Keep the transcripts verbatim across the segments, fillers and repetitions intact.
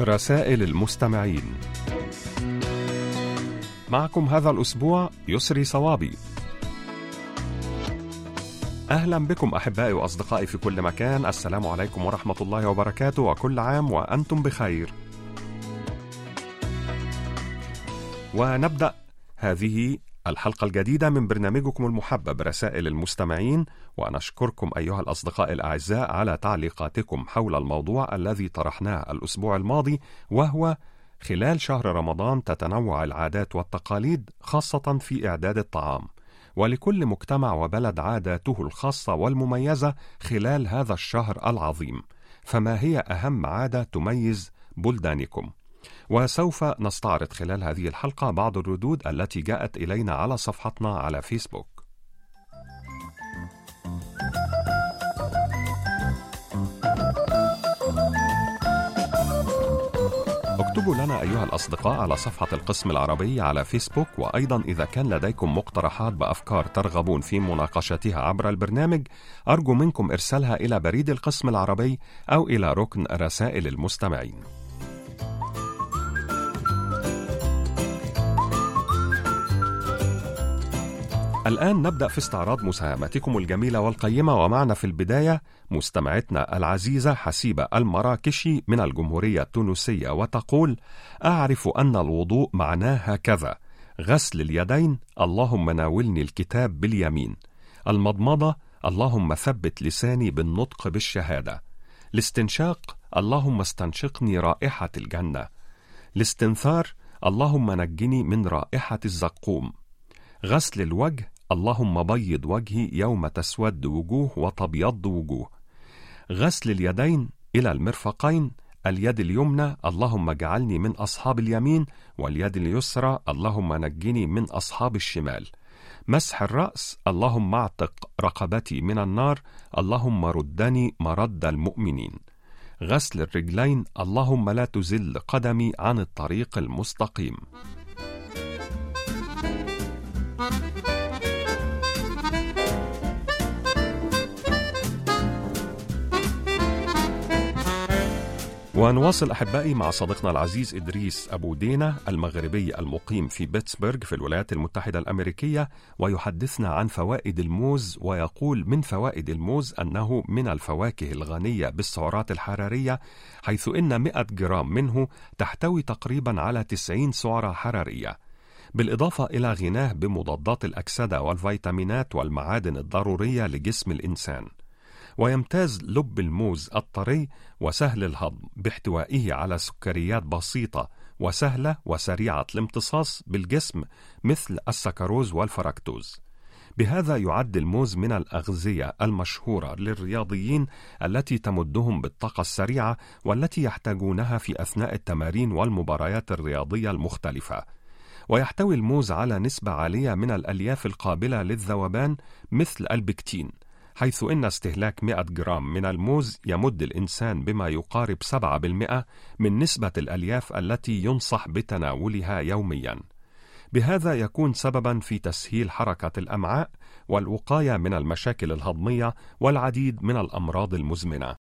رسائل المستمعين. معكم هذا الأسبوع يسري صوابي. أهلا بكم أحبائي وأصدقائي في كل مكان، السلام عليكم ورحمة الله وبركاته، وكل عام وأنتم بخير. ونبدأ هذه الحلقة الجديدة من برنامجكم المحبب رسائل المستمعين، ونشكركم أيها الأصدقاء الأعزاء على تعليقاتكم حول الموضوع الذي طرحناه الأسبوع الماضي، وهو خلال شهر رمضان تتنوع العادات والتقاليد خاصة في إعداد الطعام، ولكل مجتمع وبلد عاداته الخاصة والمميزة خلال هذا الشهر العظيم، فما هي أهم عادة تميز بلدانكم؟ وسوف نستعرض خلال هذه الحلقة بعض الردود التي جاءت إلينا على صفحتنا على فيسبوك. اكتبوا لنا أيها الأصدقاء على صفحة القسم العربي على فيسبوك، وأيضا إذا كان لديكم مقترحات بأفكار ترغبون في مناقشتها عبر البرنامج، أرجو منكم إرسالها إلى بريد القسم العربي أو إلى ركن رسائل المستمعين. الآن نبدأ في استعراض مساهماتكم الجميلة والقيمة، ومعنا في البداية مستمعتنا العزيزة حسيبة المراكشي من الجمهورية التونسية، وتقول: أعرف أن الوضوء معناه هكذا: غسل اليدين، اللهم ناولني الكتاب باليمين، المضمضة، اللهم ثبت لساني بالنطق بالشهادة، الاستنشاق، اللهم استنشقني رائحة الجنة، الاستنثار، اللهم نجني من رائحة الزقوم، غسل الوجه، اللهم بيض وجهي يوم تسود وجوه وتبيض وجوه، غسل اليدين إلى المرفقين، اليد اليمنى، اللهم اجعلني من أصحاب اليمين، واليد اليسرى، اللهم نجني من أصحاب الشمال، مسح الرأس، اللهم اعتق رقبتي من النار، اللهم ردني مرد المؤمنين، غسل الرجلين، اللهم لا تزل قدمي عن الطريق المستقيم. ونواصل أحبائي مع صديقنا العزيز إدريس أبو دينا المغربي المقيم في بيتسبورغ في الولايات المتحدة الأمريكية، ويحدثنا عن فوائد الموز، ويقول: من فوائد الموز أنه من الفواكه الغنية بالسعرات الحرارية، حيث إن مئة جرام منه تحتوي تقريبا على تسعين سعرة حرارية، بالإضافة إلى غناه بمضادات الأكسدة والفيتامينات والمعادن الضرورية لجسم الإنسان. ويمتاز لب الموز الطري وسهل الهضم باحتوائه على سكريات بسيطة وسهلة وسريعة الامتصاص بالجسم مثل السكروز والفركتوز. بهذا يعد الموز من الأغذية المشهورة للرياضيين التي تمدهم بالطاقة السريعة والتي يحتاجونها في أثناء التمارين والمباريات الرياضية المختلفة. ويحتوي الموز على نسبة عالية من الألياف القابلة للذوبان مثل البكتين، حيث إن استهلاك مئة جرام من الموز يمد الإنسان بما يقارب سبعة بالمئة من نسبة الألياف التي ينصح بتناولها يوميا. بهذا يكون سببا في تسهيل حركة الأمعاء والوقاية من المشاكل الهضمية والعديد من الأمراض المزمنة.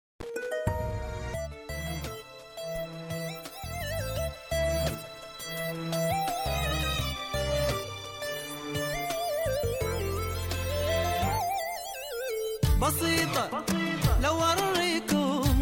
بسيطة لو أريكم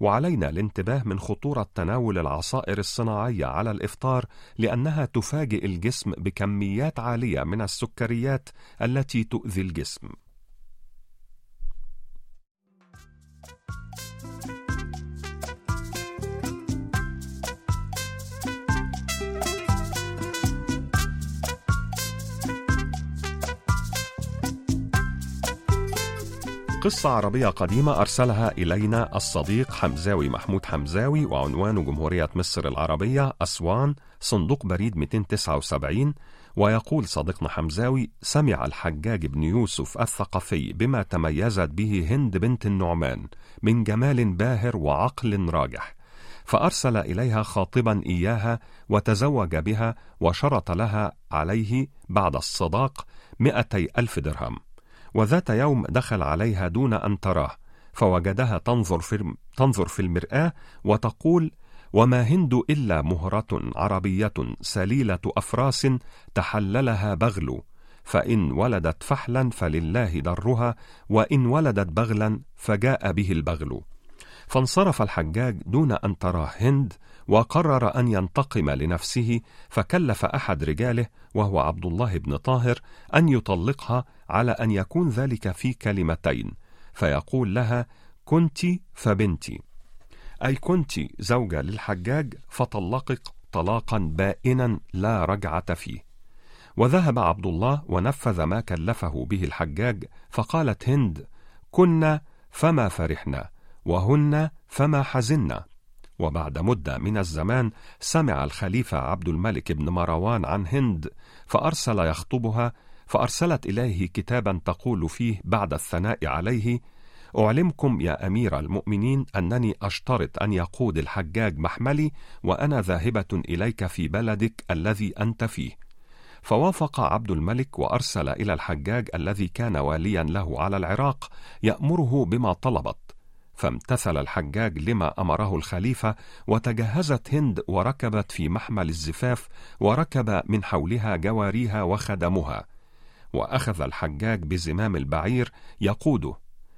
وعلينا الانتباه من خطورة تناول العصائر الصناعية على الإفطار، لأنها تفاجئ الجسم بكميات عالية من السكريات التي تؤذي الجسم. قصة عربية قديمة أرسلها إلينا الصديق حمزاوي محمود حمزاوي، وعنوان جمهورية مصر العربية، أسوان، صندوق بريد مئتين وتسعة وسبعين. ويقول صديقنا حمزاوي: سمع الحجاج بن يوسف الثقفي بما تميزت به هند بنت النعمان من جمال باهر وعقل راجح، فأرسل إليها خاطبا إياها وتزوج بها، وشرط لها عليه بعد الصداق مئتي ألف درهم. وذات يوم دخل عليها دون أن تراه، فوجدها تنظر في تنظر في المرآة وتقول: وما هند إلا مهرة عربية سليلة أفراس تحللها بغل، فإن ولدت فحلا فلله درها، وإن ولدت بغلا فجاء به البغل. فانصرف الحجاج دون أن تراه هند، وقرر أن ينتقم لنفسه، فكلف أحد رجاله وهو عبد الله بن طاهر أن يطلقها، على أن يكون ذلك في كلمتين، فيقول لها: كنت فبنتي، أي كنت زوجة للحجاج فطلقك طلاقا بائنا لا رجعة فيه. وذهب عبد الله ونفذ ما كلفه به الحجاج، فقالت هند: كنا فما فرحنا، وهن فما حزنا. وبعد مدة من الزمان سمع الخليفة عبد الملك بن مروان عن هند، فأرسل يخطبها، فأرسلت إليه كتابا تقول فيه بعد الثناء عليه: أعلمكم يا أمير المؤمنين أنني أشترط أن يقود الحجاج محملي، وأنا ذاهبة إليك في بلدك الذي أنت فيه. فوافق عبد الملك، وأرسل إلى الحجاج الذي كان واليا له على العراق يأمره بما طلبت، فامتثل الحجاج لما أمره الخليفة. وتجهزت هند وركبت في محمل الزفاف، وركب من حولها جواريها وخدمها، وأخذ الحجاج بزمام البعير يقوده.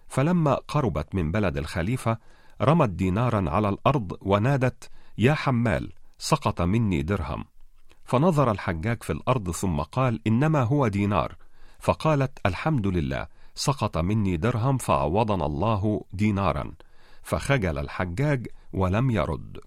فلما قربت من بلد الخليفة رمت دينارا على الأرض ونادت: يا حمال، سقط مني درهم. فنظر الحجاج في الأرض ثم قال: إنما هو دينار. فقالت: الحمد لله، سقط مني درهم، فعوضنا الله دينارا. فخجل الحجاج ولم يرد.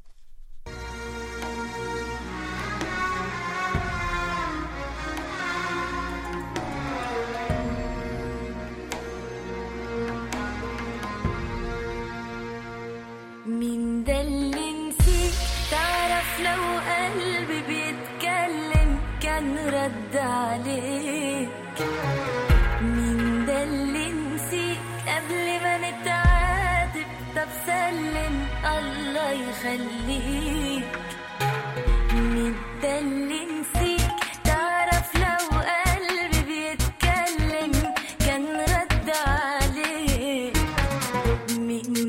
مين ده اللي نسيك؟ تعرف لو قلبي بيتكلم كان رد عليك. مين ده اللي نسيك قبل ما نتعاتب؟ طب سلم الله يخليك. مين ده اللي نسيك؟ تعرف لو قلبي بيتكلم كان رد عليك. مين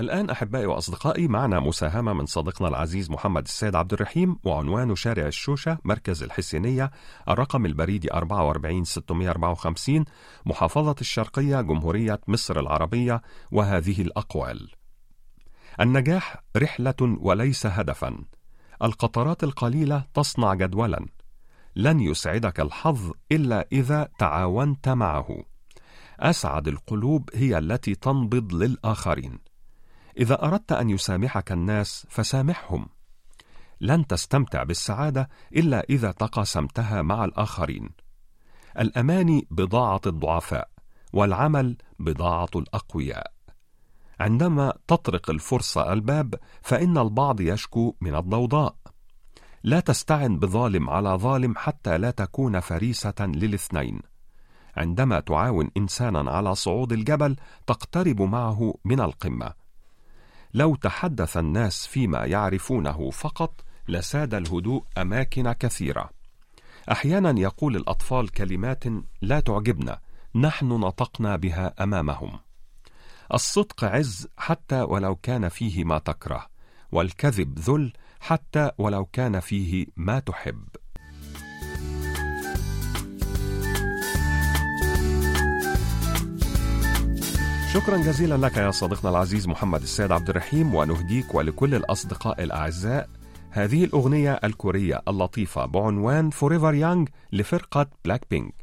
الآن أحبائي وأصدقائي معنا مساهمة من صديقنا العزيز محمد السيد عبد الرحيم، وعنوان شارع الشوشة، مركز الحسينية، الرقم البريدي أربعة وأربعين ستمائة أربعة وخمسين، محافظة الشرقية، جمهورية مصر العربية، وهذه الأقوال: النجاح رحلة وليس هدفا، القطرات القليلة تصنع جدولا، لن يسعدك الحظ إلا إذا تعاونت معه، أسعد القلوب هي التي تنبض للآخرين، إذا أردت أن يسامحك الناس فسامحهم، لن تستمتع بالسعادة إلا إذا تقاسمتها مع الآخرين، الأماني بضاعة الضعفاء والعمل بضاعة الأقوياء، عندما تطرق الفرصة الباب فإن البعض يشكو من الضوضاء، لا تستعن بظالم على ظالم حتى لا تكون فريسة للاثنين، عندما تعاون إنسانا على صعود الجبل تقترب معه من القمة، لو تحدث الناس فيما يعرفونه فقط لساد الهدوء أماكن كثيرة، أحيانا يقول الأطفال كلمات لا تعجبنا نحن نطقنا بها أمامهم، الصدق عز حتى ولو كان فيه ما تكره، والكذب ذل حتى ولو كان فيه ما تحب. شكرا جزيلا لك يا صديقنا العزيز محمد السيد عبد الرحيم، ونهديك ولكل الأصدقاء الأعزاء هذه الأغنية الكورية اللطيفة بعنوان Forever Young لفرقة بلاك بينك.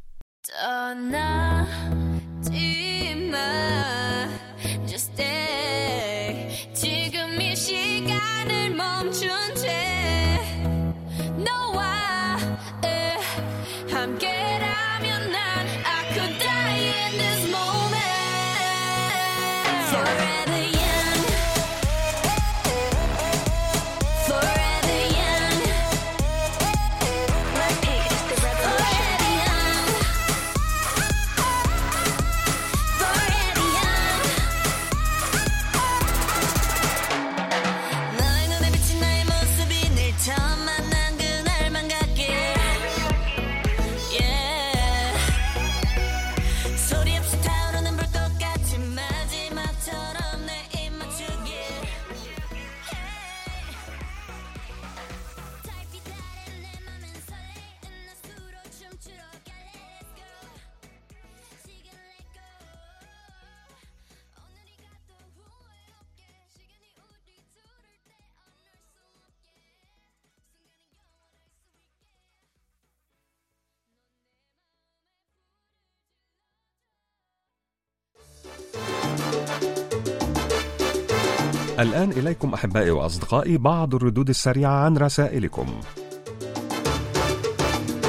الآن إليكم أحبائي وأصدقائي بعض الردود السريعة عن رسائلكم.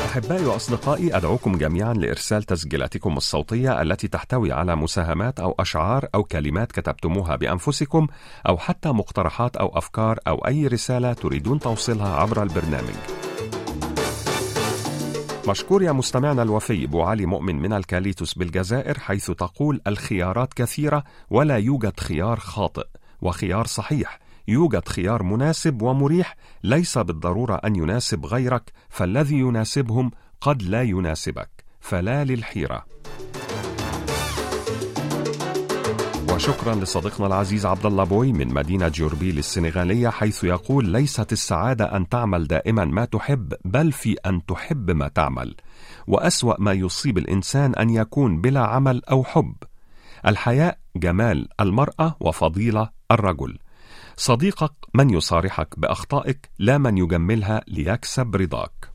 أحبائي وأصدقائي أدعوكم جميعا لإرسال تسجيلاتكم الصوتية التي تحتوي على مساهمات أو أشعار أو كلمات كتبتموها بأنفسكم، أو حتى مقترحات أو أفكار أو أي رسالة تريدون توصيلها عبر البرنامج. مشكور يا مستمعنا الوفي أبو علي مؤمن من الكاليتوس بالجزائر، حيث تقول: الخيارات كثيرة ولا يوجد خيار خاطئ وخيار صحيح، يوجد خيار مناسب ومريح، ليس بالضرورة أن يناسب غيرك، فالذي يناسبهم قد لا يناسبك، فلا للحيرة. وشكرا لصديقنا العزيز عبد الله بوي من مدينة جوربيل السنغالية، حيث يقول: ليست السعادة أن تعمل دائما ما تحب، بل في أن تحب ما تعمل، وأسوأ ما يصيب الإنسان أن يكون بلا عمل أو حب. الحياء جمال المرأة وفضيلة الرجل. صديقك من يصارحك بأخطائك لا من يجملها ليكسب رضاك.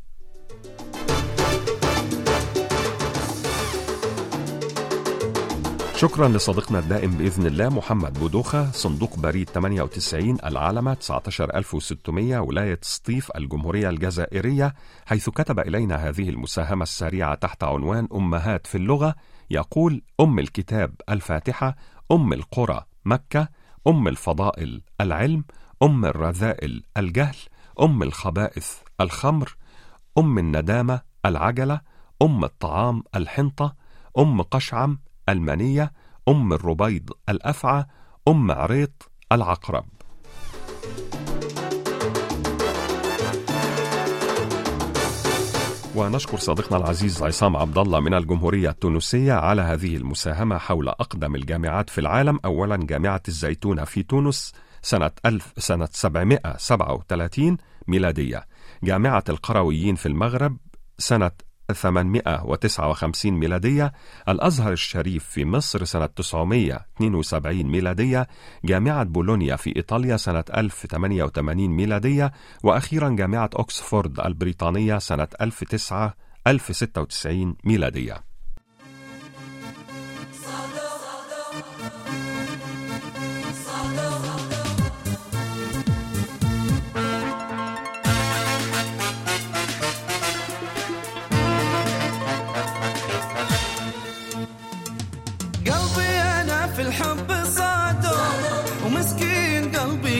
شكرا لصديقنا الدائم بإذن الله محمد بودوخة، صندوق بريد ثمانية وتسعين، العلمة تسعة عشر ألف وستمائة، ولاية سطيف، الجمهورية الجزائرية، حيث كتب إلينا هذه المساهمة السريعة تحت عنوان أمهات في اللغة، يقول: أم الكتاب الفاتحة، أم القرى مكة، أم الفضائل العلم، أم الرذائل الجهل، أم الخبائث الخمر، أم الندامة العجلة، أم الطعام الحنطة، أم قشعم المنية، أم الربيض الأفعى، أم عريط العقرب. ونشكر صديقنا العزيز عصام عبد الله من الجمهورية التونسية على هذه المساهمة حول أقدم الجامعات في العالم. أولا جامعة الزيتونة في تونس سنة ألف سنة سبعمائة وسبعة وثلاثين ميلادية، جامعة القرويين في المغرب سنة ثمانمائة وتسعة وخمسين ميلادية، الأزهر الشريف في مصر سنة تسعمائة واثنين وسبعين ميلادية، جامعة بولونيا في إيطاليا سنة ألف وثمانية وثمانين ميلادية، وأخيرا جامعة أكسفورد البريطانية سنة ألف وتسعمائة وستة وتسعين ميلادية.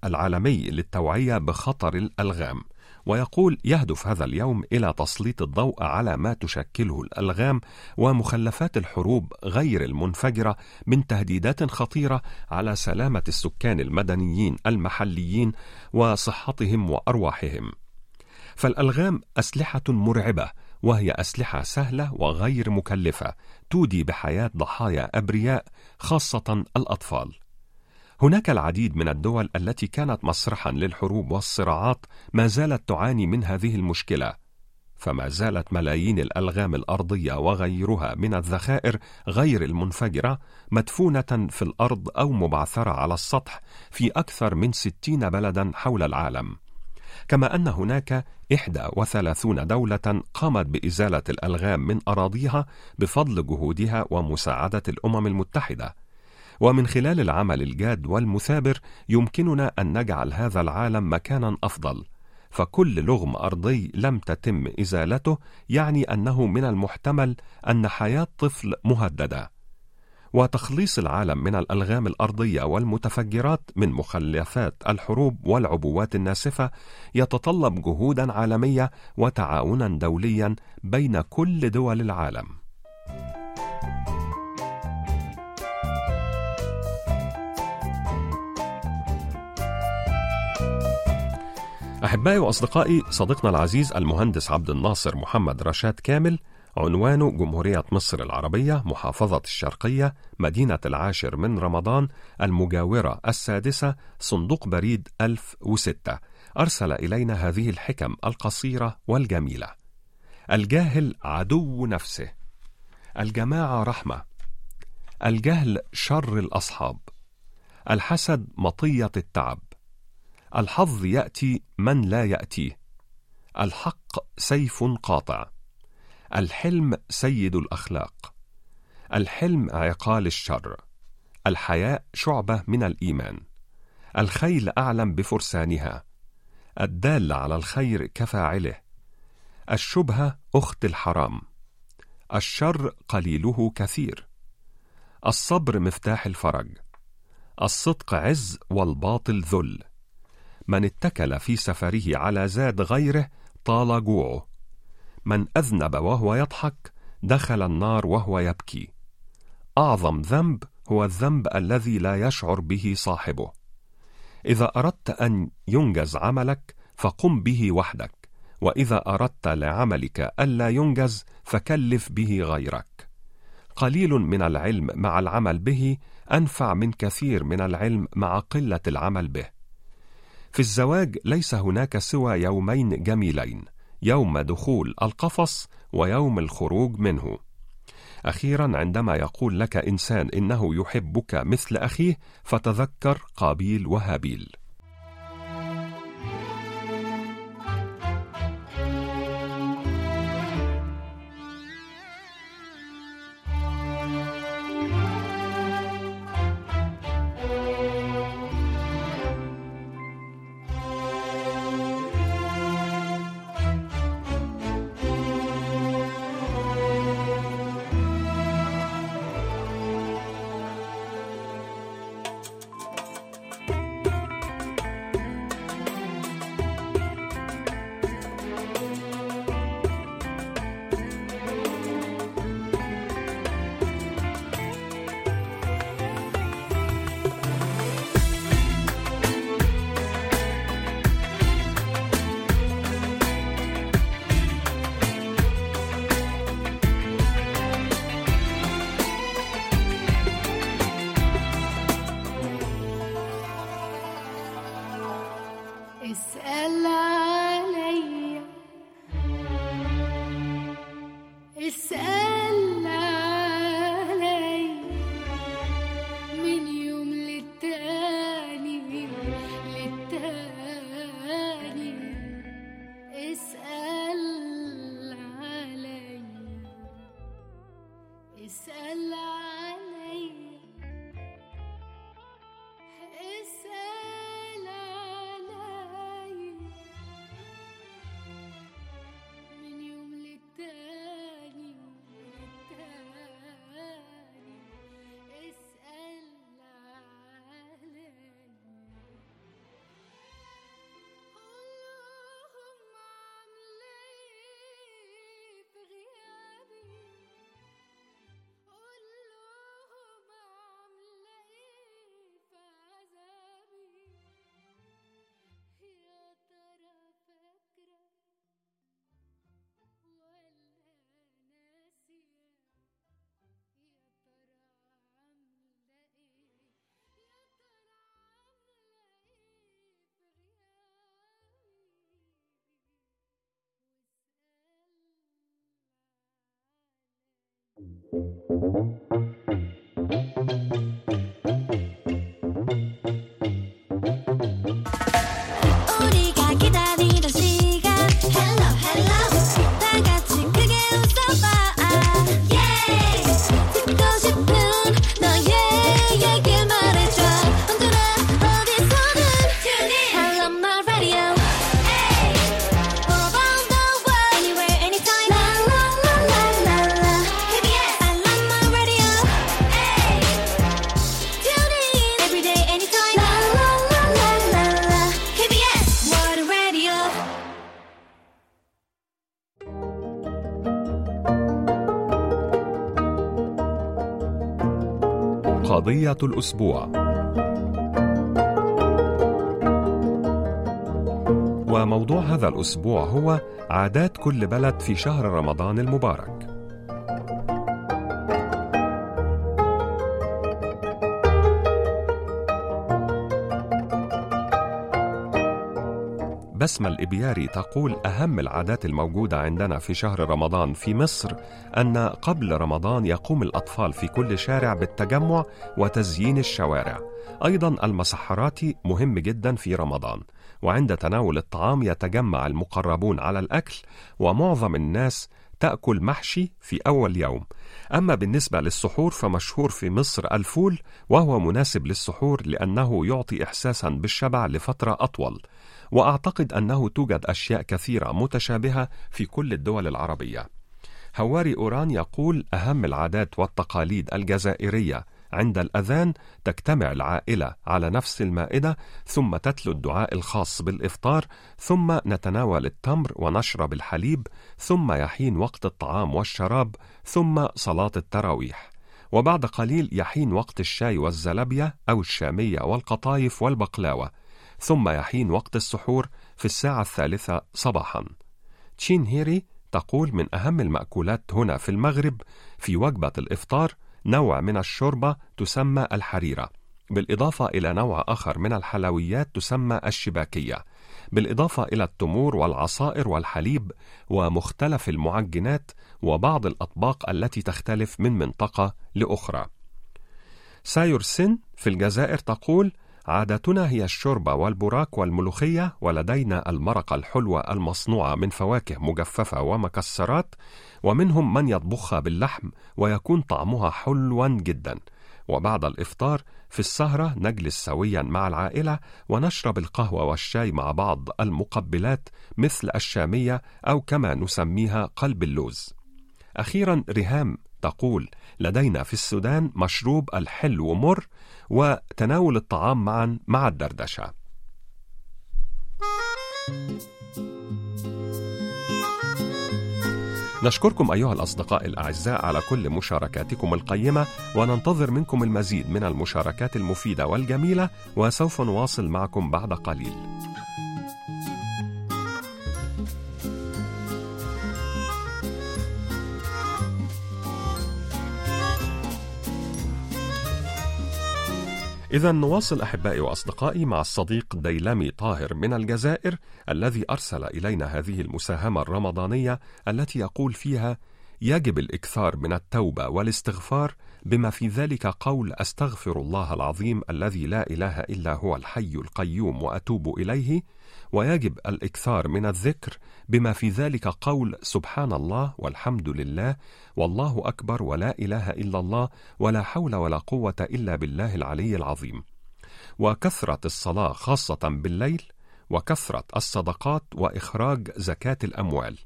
العالمي للتوعية بخطر الألغام، ويقول يهدف هذا اليوم إلى تسليط الضوء على ما تشكله الألغام ومخلفات الحروب غير المنفجرة من تهديدات خطيرة على سلامة السكان المدنيين المحليين وصحتهم وأرواحهم. فالألغام أسلحة مرعبة، وهي أسلحة سهلة وغير مكلفة تودي بحياة ضحايا أبرياء خاصة الأطفال. هناك العديد من الدول التي كانت مسرحا للحروب والصراعات ما زالت تعاني من هذه المشكلة، فما زالت ملايين الألغام الأرضية وغيرها من الذخائر غير المنفجرة مدفونة في الأرض أو مبعثرة على السطح في أكثر من ستين بلدا حول العالم. كما أن هناك إحدى وثلاثين دولة قامت بإزالة الألغام من أراضيها بفضل جهودها ومساعدة الأمم المتحدة. ومن خلال العمل الجاد والمثابر يمكننا أن نجعل هذا العالم مكانا أفضل، فكل لغم أرضي لم تتم إزالته يعني أنه من المحتمل أن حياة طفل مهددة. وتخليص العالم من الألغام الأرضية والمتفجرات من مخلفات الحروب والعبوات الناسفة يتطلب جهودا عالمية وتعاونا دوليا بين كل دول العالم. أحبائي وأصدقائي، صديقنا العزيز المهندس عبد الناصر محمد رشاد كامل، عنوانه جمهورية مصر العربية، محافظة الشرقية، مدينة العاشر من رمضان، المجاورة السادسة، صندوق بريد ألف وستة، أرسل إلينا هذه الحكم القصيرة والجميلة. الجاهل عدو نفسه، الجماعة رحمة، الجهل شر الأصحاب، الحسد مطية التعب، الحظ يأتي من لا يأتيه، الحق سيف قاطع، الحلم سيد الأخلاق، الحلم عقال الشر، الحياء شعبة من الإيمان، الخيل أعلم بفرسانها، الدال على الخير كفاعله، الشبهة أخت الحرام، الشر قليله كثير، الصبر مفتاح الفرج، الصدق عز والباطل ذل، من اتكل في سفره على زاد غيره طال جوعه، من أذنب وهو يضحك دخل النار وهو يبكي، أعظم ذنب هو الذنب الذي لا يشعر به صاحبه، إذا أردت أن ينجز عملك فقم به وحدك، وإذا أردت لعملك ألا ينجز فكلف به غيرك، قليل من العلم مع العمل به أنفع من كثير من العلم مع قلة العمل به. في الزواج ليس هناك سوى يومين جميلين، يوم دخول القفص ويوم الخروج منه. أخيرا، عندما يقول لك إنسان إنه يحبك مثل أخيه فتذكر قابيل وهابيل. قضية الأسبوع. وموضوع هذا الأسبوع هو عادات كل بلد في شهر رمضان المبارك. بسمة الإبياري تقول أهم العادات الموجودة عندنا في شهر رمضان في مصر أن قبل رمضان يقوم الأطفال في كل شارع بالتجمع وتزيين الشوارع. أيضا المسحراتي مهم جدا في رمضان، وعند تناول الطعام يتجمع المقربون على الأكل، ومعظم الناس تأكل محشي في أول يوم. أما بالنسبة للسحور فمشهور في مصر الفول، وهو مناسب للسحور لأنه يعطي إحساسا بالشبع لفترة أطول. وأعتقد أنه توجد أشياء كثيرة متشابهة في كل الدول العربية. هواري أوران يقول أهم العادات والتقاليد الجزائرية عند الأذان تجتمع العائلة على نفس المائدة، ثم تتلو الدعاء الخاص بالإفطار، ثم نتناول التمر ونشرب الحليب، ثم يحين وقت الطعام والشراب، ثم صلاة التراويح، وبعد قليل يحين وقت الشاي والزلبية أو الشامية والقطايف والبقلاوة، ثم يحين وقت السحور في الساعة الثالثة صباحا. تشين هيري تقول من أهم المأكولات هنا في المغرب في وجبة الإفطار نوع من الشوربة تسمى الحريرة، بالإضافة إلى نوع آخر من الحلويات تسمى الشباكية، بالإضافة إلى التمور والعصائر والحليب ومختلف المعجنات وبعض الأطباق التي تختلف من منطقة لأخرى. سايورسن في الجزائر تقول عادتنا هي الشوربة والبراك والملوخية، ولدينا المرقة الحلوة المصنوعة من فواكه مجففة ومكسرات، ومنهم من يطبخها باللحم ويكون طعمها حلوا جدا. وبعد الإفطار في السهرة نجلس سويا مع العائلة ونشرب القهوة والشاي مع بعض المقبلات مثل الشامية أو كما نسميها قلب اللوز. أخيرا ريهام تقول لدينا في السودان مشروب الحلو مر وتناول الطعام معا مع الدردشة. نشكركم أيها الأصدقاء الأعزاء على كل مشاركاتكم القيمة، وننتظر منكم المزيد من المشاركات المفيدة والجميلة، وسوف نواصل معكم بعد قليل. إذا نواصل أحبائي وأصدقائي مع الصديق ديلامي طاهر من الجزائر الذي أرسل إلينا هذه المساهمة الرمضانية التي يقول فيها يجب الإكثار من التوبة والاستغفار، بما في ذلك قول أستغفر الله العظيم الذي لا إله إلا هو الحي القيوم وأتوب إليه، ويجب الإكثار من الذكر بما في ذلك قول سبحان الله والحمد لله والله أكبر ولا إله إلا الله ولا حول ولا قوة إلا بالله العلي العظيم، وكثرة الصلاة خاصة بالليل، وكثرة الصدقات وإخراج زكاة الأموال،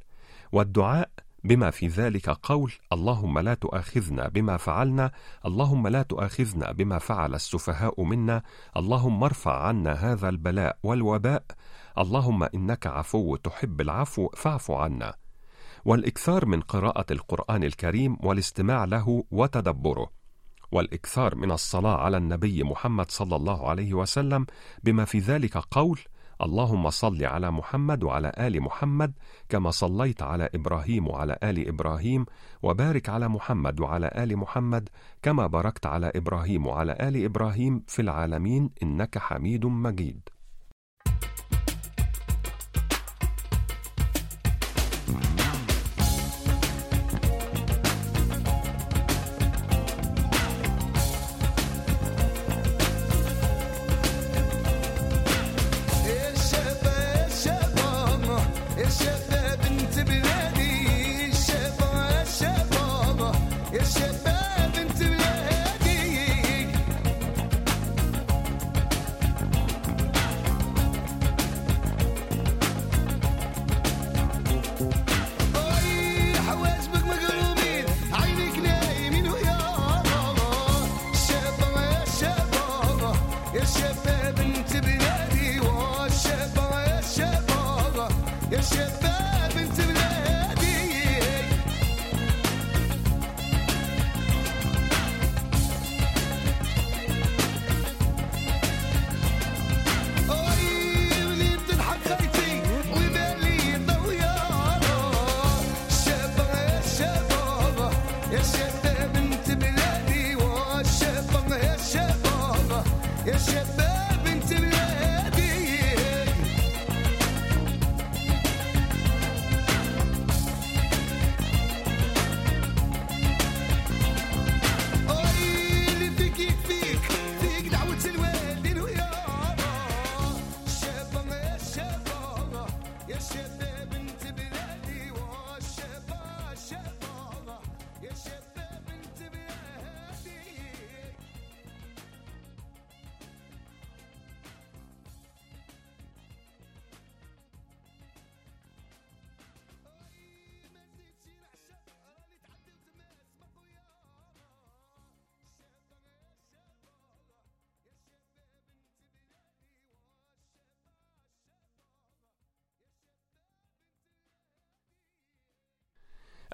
والدعاء بما في ذلك قول اللهم لا تؤاخذنا بما فعلنا، اللهم لا تؤاخذنا بما فعل السفهاء منا، اللهم ارفع عنا هذا البلاء والوباء، اللهم إنك عفو تحب العفو فاعف عنا، والإكثار من قراءة القرآن الكريم والاستماع له وتدبره، والإكثار من الصلاة على النبي محمد صلى الله عليه وسلم بما في ذلك قول اللهم صل على محمد وعلى آل محمد كما صليت على إبراهيم وعلى آل إبراهيم، وبارك على محمد وعلى آل محمد كما باركت على إبراهيم وعلى آل إبراهيم في العالمين إنك حميد مجيد.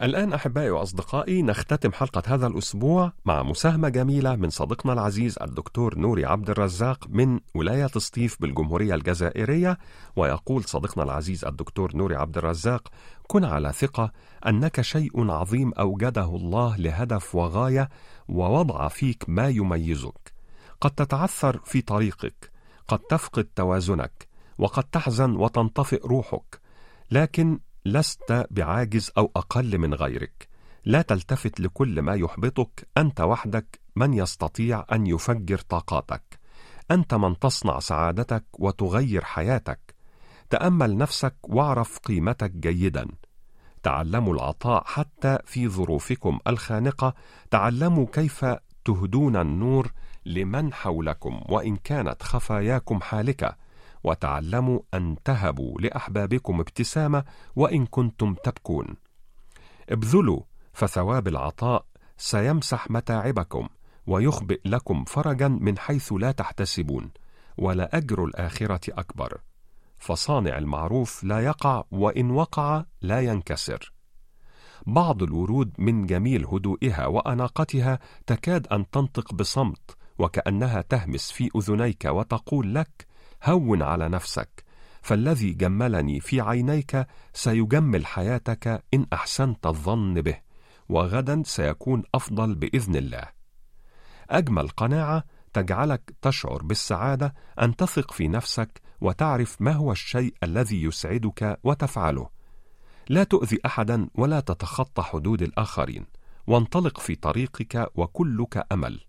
الآن أحبائي وأصدقائي نختتم حلقة هذا الأسبوع مع مساهمة جميلة من صديقنا العزيز الدكتور نوري عبد الرزاق من ولاية سطيف بالجمهورية الجزائرية. ويقول صديقنا العزيز الدكتور نوري عبد الرزاق: كن على ثقة أنك شيء عظيم أوجده الله لهدف وغاية ووضع فيك ما يميزك. قد تتعثر في طريقك، قد تفقد توازنك، وقد تحزن وتنطفئ روحك، لكن لست بعاجز أو أقل من غيرك. لا تلتفت لكل ما يحبطك، أنت وحدك من يستطيع أن يفجر طاقاتك. أنت من تصنع سعادتك وتغير حياتك. تأمل نفسك واعرف قيمتك جيدا. تعلموا العطاء حتى في ظروفكم الخانقة. تعلموا كيف تهدون النور لمن حولكم وإن كانت خفاياكم حالكة. وتعلموا أن تهبوا لأحبابكم ابتسامة وإن كنتم تبكون. ابذلوا فثواب العطاء سيمسح متاعبكم ويخبئ لكم فرجا من حيث لا تحتسبون، ولا أجر الآخرة أكبر. فصانع المعروف لا يقع، وإن وقع لا ينكسر. بعض الورود من جميل هدوئها وأناقتها تكاد أن تنطق بصمت، وكأنها تهمس في أذنيك وتقول لك: هون على نفسك، فالذي جملني في عينيك سيجمل حياتك إن أحسنت الظن به، وغدا سيكون أفضل بإذن الله. أجمل قناعة تجعلك تشعر بالسعادة أن تثق في نفسك وتعرف ما هو الشيء الذي يسعدك وتفعله. لا تؤذي أحدا ولا تتخطى حدود الآخرين، وانطلق في طريقك وكلك أمل.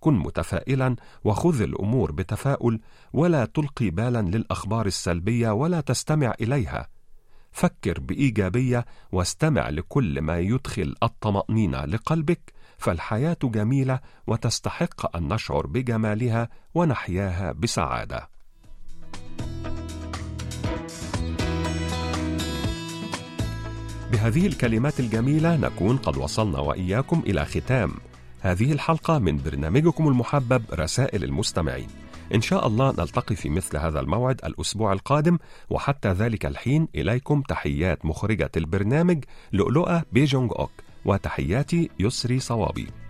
كن متفائلا وخذ الأمور بتفاؤل، ولا تلقي بالا للأخبار السلبية ولا تستمع إليها. فكر بإيجابية واستمع لكل ما يدخل الطمأنينة لقلبك، فالحياة جميلة وتستحق أن نشعر بجمالها ونحياها بسعادة. بهذه الكلمات الجميلة نكون قد وصلنا وإياكم إلى ختام هذه الحلقة من برنامجكم المحبب رسائل المستمعين. إن شاء الله نلتقي في مثل هذا الموعد الأسبوع القادم، وحتى ذلك الحين إليكم تحيات مخرجة البرنامج لؤلؤة بيجونغ أوك، وتحياتي يسري صوابي.